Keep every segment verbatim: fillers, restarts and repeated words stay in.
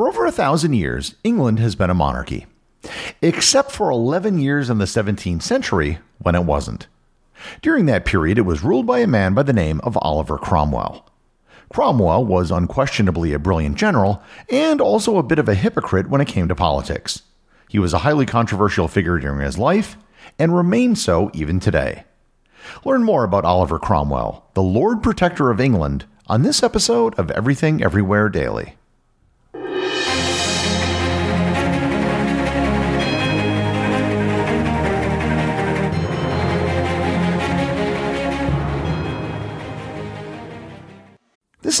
For over a thousand years, England has been a monarchy, except for eleven years in the seventeenth century when it wasn't. During that period, it was ruled by a man by the name of Oliver Cromwell. Cromwell was unquestionably a brilliant general and also a bit of a hypocrite when it came to politics. He was a highly controversial figure during his life and remains so even today. Learn more about Oliver Cromwell, the Lord Protector of England, on this episode of Everything Everywhere Daily. This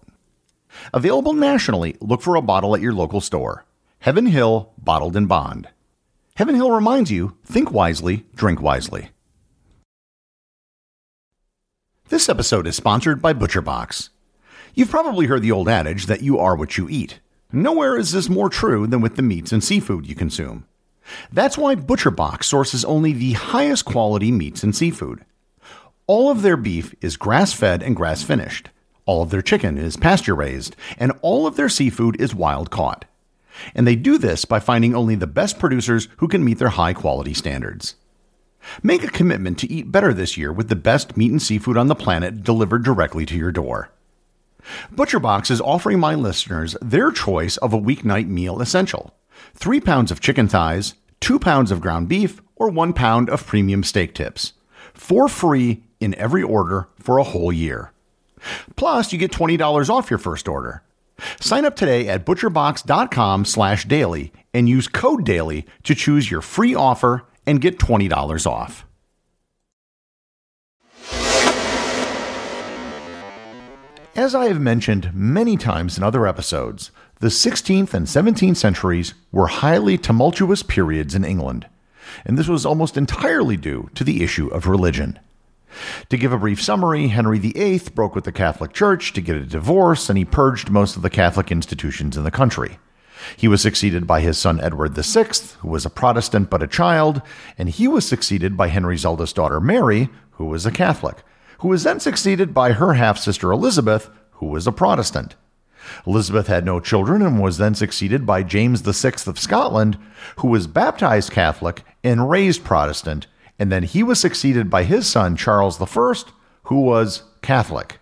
Available nationally, look for a bottle at your local store. Heaven Hill Bottled in Bond. Heaven Hill reminds you, think wisely, drink wisely. This episode is sponsored by ButcherBox. You've probably heard the old adage that you are what you eat. Nowhere is this more true than with the meats and seafood you consume. That's why ButcherBox sources only the highest quality meats and seafood. All of their beef is grass-fed and grass-finished. All of their chicken is pasture-raised, and all of their seafood is wild-caught. And they do this by finding only the best producers who can meet their high-quality standards. Make a commitment to eat better this year with the best meat and seafood on the planet delivered directly to your door. ButcherBox is offering my listeners their choice of a weeknight meal essential: three pounds of chicken thighs, two pounds of ground beef, or one pound of premium steak tips, for free in every order for a whole year. Plus, you get twenty dollars off your first order. Sign up today at butcherbox.com slash daily and use code daily to choose your free offer and get twenty dollars off. As I have mentioned many times in other episodes, the sixteenth and seventeenth centuries were highly tumultuous periods in England, and this was almost entirely due to the issue of religion. To give a brief summary, Henry the Eighth broke with the Catholic Church to get a divorce, and he purged most of the Catholic institutions in the country. He was succeeded by his son Edward the Sixth, who was a Protestant but a child, and he was succeeded by Henry's eldest daughter Mary, who was a Catholic, who was then succeeded by her half-sister Elizabeth, who was a Protestant. Elizabeth had no children and was then succeeded by James the Sixth of Scotland, who was baptized Catholic and raised Protestant, and then he was succeeded by his son, Charles the First, who was Catholic.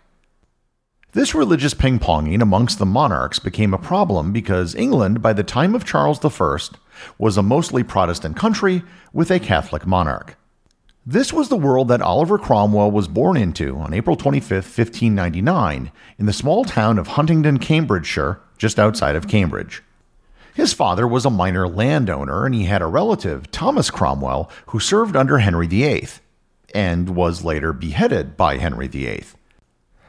This religious ping-ponging amongst the monarchs became a problem because England, by the time of Charles the First, was a mostly Protestant country with a Catholic monarch. This was the world that Oliver Cromwell was born into on April twenty-fifth, fifteen ninety-nine, in the small town of Huntingdon, Cambridgeshire, just outside of Cambridge. His father was a minor landowner, and he had a relative, Thomas Cromwell, who served under Henry the Eighth and was later beheaded by Henry the Eighth.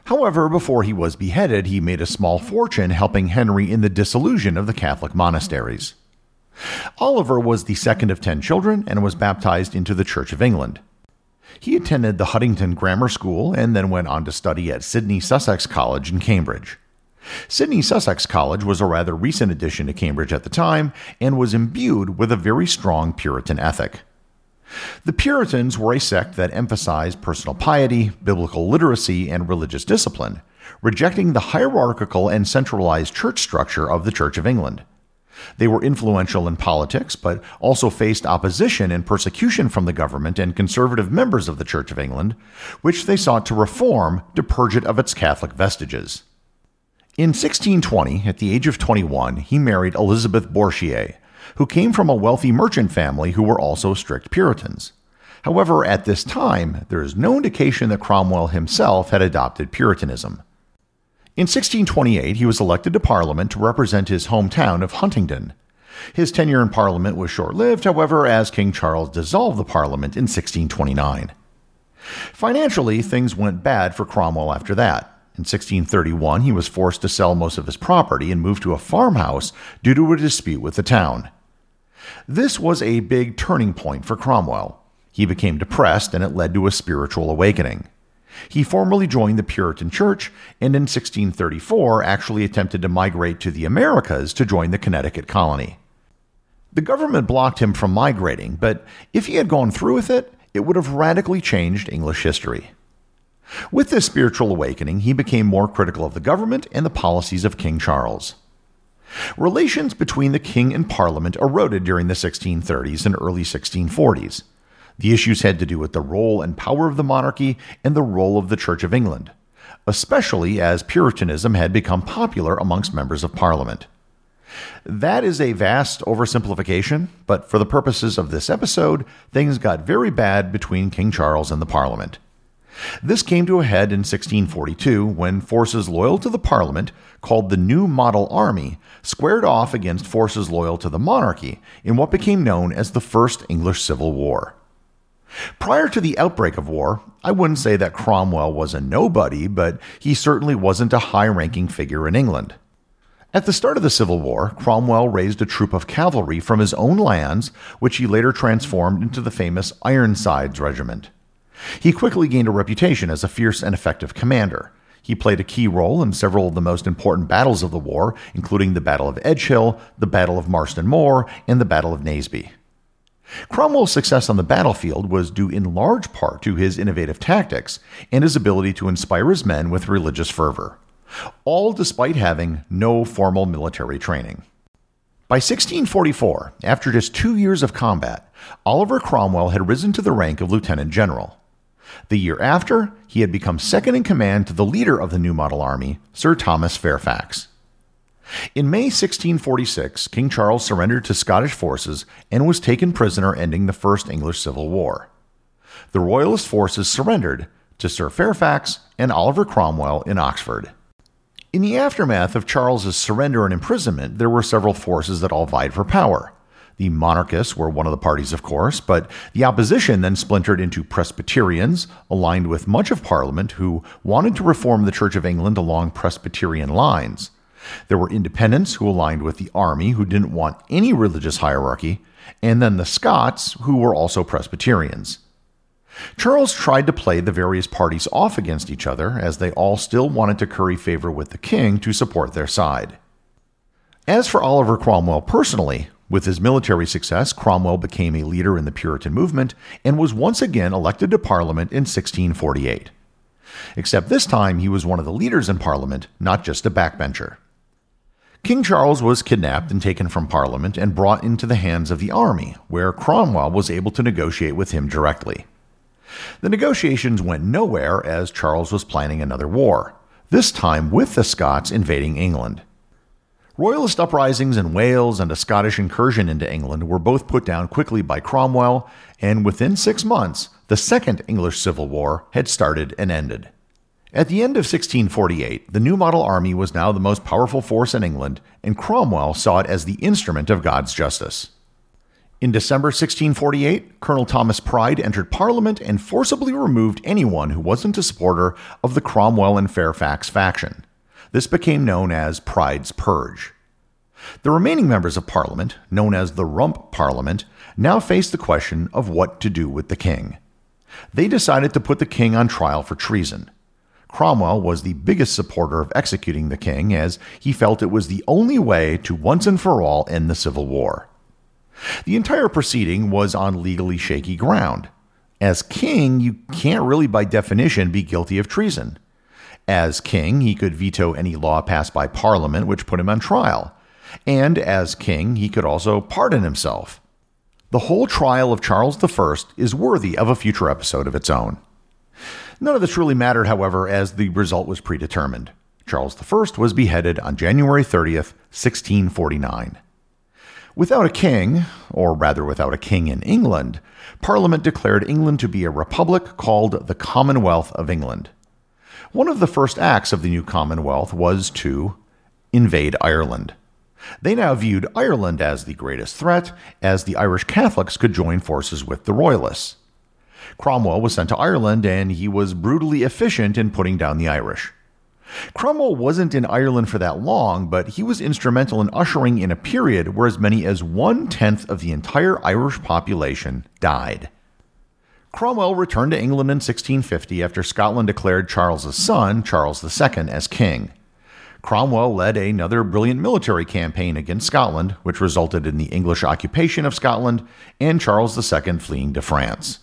However, before he was beheaded, he made a small fortune helping Henry in the dissolution of the Catholic monasteries. Oliver was the second of ten children and was baptized into the Church of England. He attended the Huntingdon Grammar School and then went on to study at Sidney Sussex College in Cambridge. Sidney Sussex College was a rather recent addition to Cambridge at the time and was imbued with a very strong Puritan ethic. The Puritans were a sect that emphasized personal piety, biblical literacy, and religious discipline, rejecting the hierarchical and centralized church structure of the Church of England. They were influential in politics, but also faced opposition and persecution from the government and conservative members of the Church of England, which they sought to reform to purge it of its Catholic vestiges. In sixteen twenty, at the age of twenty-one, he married Elizabeth Bourchier, who came from a wealthy merchant family who were also strict Puritans. However, at this time, there is no indication that Cromwell himself had adopted Puritanism. In sixteen twenty-eight, he was elected to Parliament to represent his hometown of Huntingdon. His tenure in Parliament was short-lived, however, as King Charles dissolved the Parliament in sixteen twenty-nine. Financially, things went bad for Cromwell after that. In sixteen thirty-one, he was forced to sell most of his property and move to a farmhouse due to a dispute with the town. This was a big turning point for Cromwell. He became depressed, and it led to a spiritual awakening. He formally joined the Puritan Church, and in sixteen thirty-four actually attempted to migrate to the Americas to join the Connecticut colony. The government blocked him from migrating, but if he had gone through with it, it would have radically changed English history. With this spiritual awakening, he became more critical of the government and the policies of King Charles. Relations between the king and parliament eroded during the sixteen thirties and early sixteen forties. The issues had to do with the role and power of the monarchy and the role of the Church of England, especially as Puritanism had become popular amongst members of Parliament. That is a vast oversimplification, but for the purposes of this episode, things got very bad between King Charles and the Parliament. This came to a head in sixteen forty-two when forces loyal to the Parliament, called the New Model Army, squared off against forces loyal to the monarchy in what became known as the First English Civil War. Prior to the outbreak of war, I wouldn't say that Cromwell was a nobody, but he certainly wasn't a high-ranking figure in England. At the start of the Civil War, Cromwell raised a troop of cavalry from his own lands, which he later transformed into the famous Ironsides Regiment. He quickly gained a reputation as a fierce and effective commander. He played a key role in several of the most important battles of the war, including the Battle of Edgehill, the Battle of Marston Moor, and the Battle of Naseby. Cromwell's success on the battlefield was due in large part to his innovative tactics and his ability to inspire his men with religious fervor, all despite having no formal military training. By sixteen forty-four, after just two years of combat, Oliver Cromwell had risen to the rank of lieutenant general. The year after, he had become second in command to the leader of the New Model Army, Sir Thomas Fairfax. In May sixteen forty-six, King Charles surrendered to Scottish forces and was taken prisoner, ending the First English Civil War. The Royalist forces surrendered to Sir Fairfax and Oliver Cromwell in Oxford. In the aftermath of Charles's surrender and imprisonment, there were several forces that all vied for power. The monarchists were one of the parties, of course, but the opposition then splintered into Presbyterians, aligned with much of Parliament, who wanted to reform the Church of England along Presbyterian lines. There were independents who aligned with the army, who didn't want any religious hierarchy, and then the Scots, who were also Presbyterians. Charles tried to play the various parties off against each other, as they all still wanted to curry favor with the king to support their side. As for Oliver Cromwell personally, with his military success, Cromwell became a leader in the Puritan movement and was once again elected to Parliament in sixteen forty-eight. Except this time, he was one of the leaders in Parliament, not just a backbencher. King Charles was kidnapped and taken from Parliament and brought into the hands of the army, where Cromwell was able to negotiate with him directly. The negotiations went nowhere as Charles was planning another war, this time with the Scots invading England. Royalist uprisings in Wales and a Scottish incursion into England were both put down quickly by Cromwell, and within six months, the Second English Civil War had started and ended. At the end of sixteen forty-eight, the New Model Army was now the most powerful force in England, and Cromwell saw it as the instrument of God's justice. In December sixteen forty-eight, Colonel Thomas Pride entered Parliament and forcibly removed anyone who wasn't a supporter of the Cromwell and Fairfax faction. This became known as Pride's Purge. The remaining members of Parliament, known as the Rump Parliament, now faced the question of what to do with the king. They decided to put the king on trial for treason. Cromwell was the biggest supporter of executing the king, as he felt it was the only way to once and for all end the Civil War. The entire proceeding was on legally shaky ground. As king, you can't really by definition be guilty of treason. As king, he could veto any law passed by Parliament which put him on trial. And as king, he could also pardon himself. The whole trial of Charles the First is worthy of a future episode of its own. None of this really mattered, however, as the result was predetermined. Charles the First was beheaded on January thirtieth, sixteen forty-nine. Without a king, or rather without a king in England, Parliament declared England to be a republic called the Commonwealth of England. One of the first acts of the new Commonwealth was to invade Ireland. They now viewed Ireland as the greatest threat, as the Irish Catholics could join forces with the Royalists. Cromwell was sent to Ireland, and he was brutally efficient in putting down the Irish. Cromwell wasn't in Ireland for that long, but he was instrumental in ushering in a period where as many as one-tenth of the entire Irish population died. Cromwell returned to England in sixteen fifty after Scotland declared Charles's son, Charles the Second, as king. Cromwell led another brilliant military campaign against Scotland, which resulted in the English occupation of Scotland and Charles the Second fleeing to France.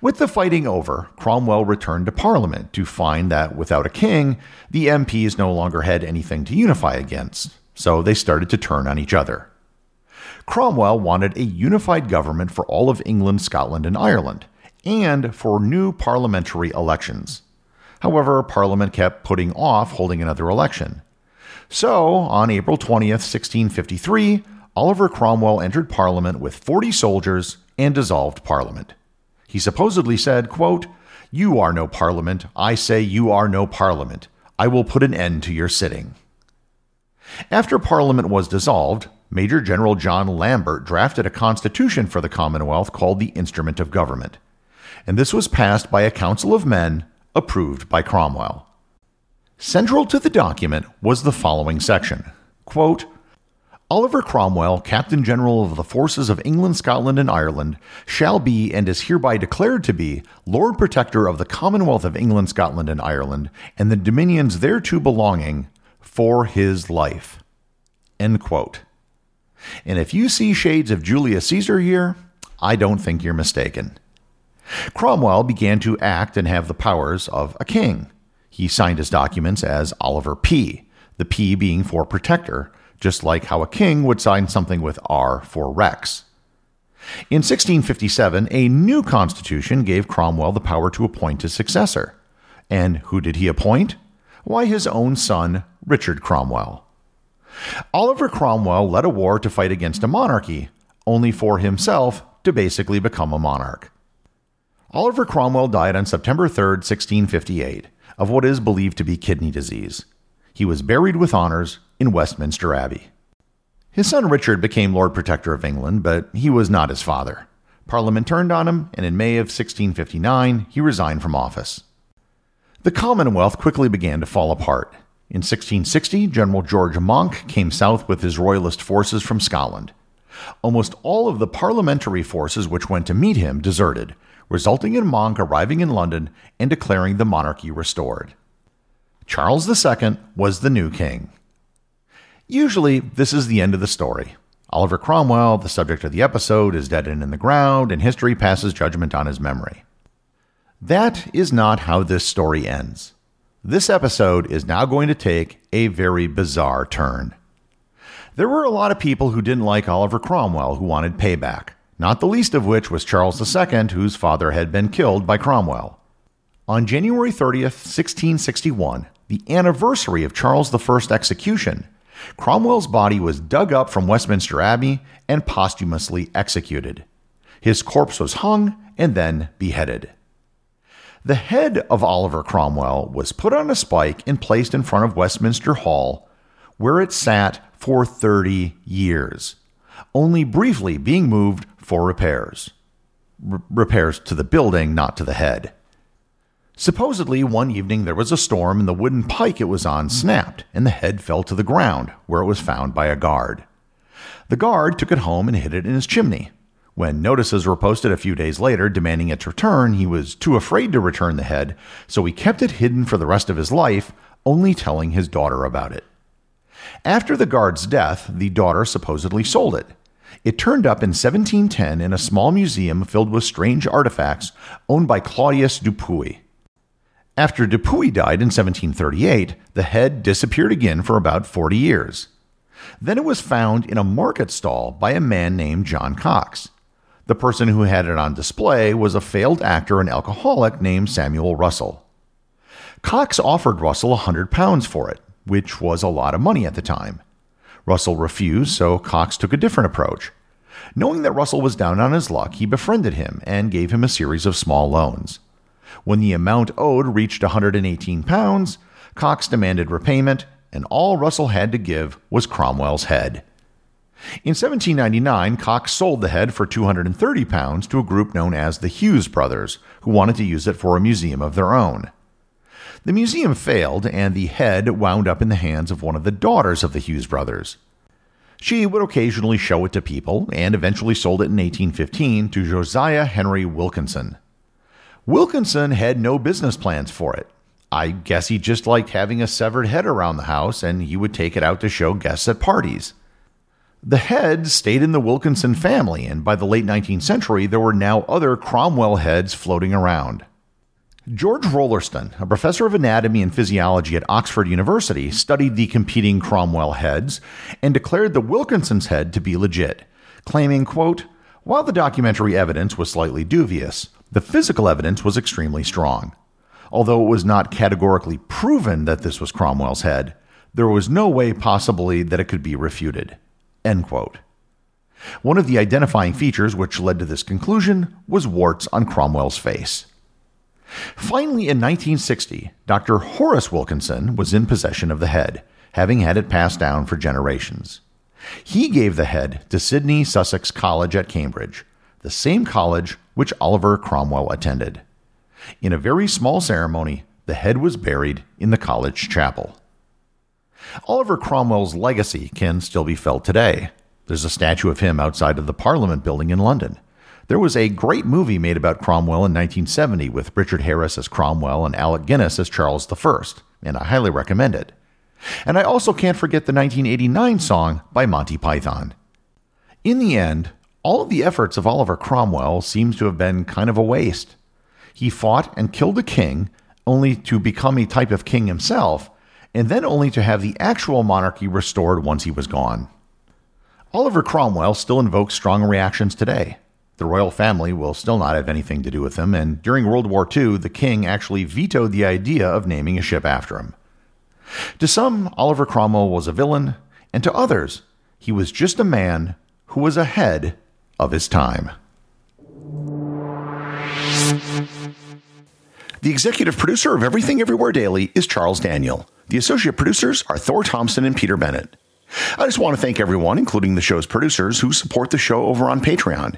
With the fighting over, Cromwell returned to Parliament to find that without a king, the M Ps no longer had anything to unify against, so they started to turn on each other. Cromwell wanted a unified government for all of England, Scotland, and Ireland, and for new parliamentary elections. However, Parliament kept putting off holding another election. So, on April twentieth, sixteen fifty-three, Oliver Cromwell entered Parliament with forty soldiers and dissolved Parliament. He supposedly said, quote, "You are no parliament. I say you are no parliament. I will put an end to your sitting." After Parliament was dissolved, Major General John Lambert drafted a constitution for the Commonwealth called the Instrument of Government, and this was passed by a council of men approved by Cromwell. Central to the document was the following section, quote, "Oliver Cromwell, Captain General of the Forces of England, Scotland, and Ireland, shall be and is hereby declared to be Lord Protector of the Commonwealth of England, Scotland, and Ireland, and the dominions thereto belonging, for his life." End quote. And if you see shades of Julius Caesar here, I don't think you're mistaken. Cromwell began to act and have the powers of a king. He signed his documents as Oliver P, the P being for Protector, just like how a king would sign something with R for Rex. In sixteen fifty-seven, a new constitution gave Cromwell the power to appoint his successor. And who did he appoint? Why, his own son, Richard Cromwell. Oliver Cromwell led a war to fight against a monarchy, only for himself to basically become a monarch. Oliver Cromwell died on September third, sixteen fifty-eight, of what is believed to be kidney disease. He was buried with honors in Westminster Abbey. His son Richard became Lord Protector of England, but he was not his father. Parliament turned on him, and in May of sixteen fifty-nine, he resigned from office. The Commonwealth quickly began to fall apart. In sixteen sixty, General George Monck came south with his royalist forces from Scotland. Almost all of the parliamentary forces which went to meet him deserted, resulting in Monck arriving in London and declaring the monarchy restored. Charles the Second was the new king. Usually, this is the end of the story. Oliver Cromwell, the subject of the episode, is dead and in the ground, and history passes judgment on his memory. That is not how this story ends. This episode is now going to take a very bizarre turn. There were a lot of people who didn't like Oliver Cromwell who wanted payback, not the least of which was Charles the Second, whose father had been killed by Cromwell. On January thirtieth, sixteen sixty-one, the anniversary of Charles the First's execution, Cromwell's body was dug up from Westminster Abbey and posthumously executed. His corpse was hung and then beheaded. The head of Oliver Cromwell was put on a spike and placed in front of Westminster Hall, where it sat for thirty years, only briefly being moved for repairs. R- repairs to the building, not to the head. Supposedly, one evening there was a storm and the wooden pike it was on snapped, and the head fell to the ground, where it was found by a guard. The guard took it home and hid it in his chimney. When notices were posted a few days later demanding its return, he was too afraid to return the head, so he kept it hidden for the rest of his life, only telling his daughter about it. After the guard's death, the daughter supposedly sold it. It turned up in seventeen ten in a small museum filled with strange artifacts owned by Claudius Dupuy. After Dupuy died in seventeen thirty-eight, the head disappeared again for about forty years. Then it was found in a market stall by a man named John Cox. The person who had it on display was a failed actor and alcoholic named Samuel Russell. Cox offered Russell one hundred pounds for it, which was a lot of money at the time. Russell refused, so Cox took a different approach. Knowing that Russell was down on his luck, he befriended him and gave him a series of small loans. When the amount owed reached one hundred eighteen pounds, Cox demanded repayment, and all Russell had to give was Cromwell's head. In seventeen ninety-nine, Cox sold the head for two hundred thirty pounds to a group known as the Hughes Brothers, who wanted to use it for a museum of their own. The museum failed, and the head wound up in the hands of one of the daughters of the Hughes Brothers. She would occasionally show it to people, and eventually sold it in eighteen fifteen to Josiah Henry Wilkinson. Wilkinson had no business plans for it. I guess he just liked having a severed head around the house, and he would take it out to show guests at parties. The head stayed in the Wilkinson family, and by the late nineteenth century, there were now other Cromwell heads floating around. George Rolerston, a professor of anatomy and physiology at Oxford University, studied the competing Cromwell heads and declared the Wilkinson's head to be legit, claiming, quote, "While the documentary evidence was slightly dubious, the physical evidence was extremely strong. Although it was not categorically proven that this was Cromwell's head, there was no way possibly that it could be refuted." End quote. One of the identifying features which led to this conclusion was warts on Cromwell's face. Finally, in nineteen sixty, Doctor Horace Wilkinson was in possession of the head, having had it passed down for generations. He gave the head to Sidney Sussex College at Cambridge, the same college which Oliver Cromwell attended. In a very small ceremony, the head was buried in the college chapel. Oliver Cromwell's legacy can still be felt today. There's a statue of him outside of the Parliament building in London. There was a great movie made about Cromwell in nineteen seventy with Richard Harris as Cromwell and Alec Guinness as Charles the First, and I highly recommend it. And I also can't forget the nineteen eighty-nine song by Monty Python. In the end, all of the efforts of Oliver Cromwell seems to have been kind of a waste. He fought and killed a king, only to become a type of king himself, and then only to have the actual monarchy restored once he was gone. Oliver Cromwell still invokes strong reactions today. The royal family will still not have anything to do with him, and during World War Two, the king actually vetoed the idea of naming a ship after him. To some, Oliver Cromwell was a villain, and to others, he was just a man who was ahead of his time. The executive producer of Everything Everywhere Daily is Charles Daniel. The associate producers are Thor Thompson and Peter Bennett. I just want to thank everyone, including the show's producers, who support the show over on Patreon.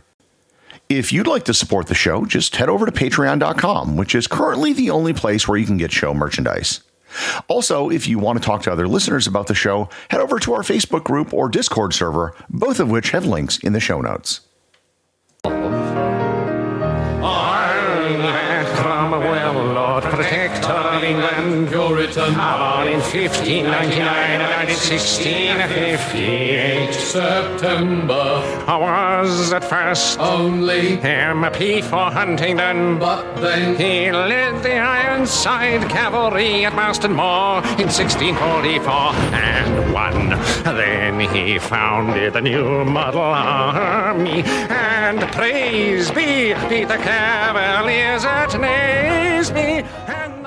If you'd like to support the show, just head over to patreon dot com, which is currently the only place where you can get show merchandise. Also, if you want to talk to other listeners about the show, head over to our Facebook group or Discord server, both of which have links in the show notes. Protector of England, Puritan, born in fifteen ninety-nine and in sixteen fifty-eight September. I was at first only M P for Huntingdon, but then he led the Ironside cavalry at Marston Moor in sixteen forty-four and won. Then he founded the New Model Army, and praise be, beat the Cavaliers at Naseby. And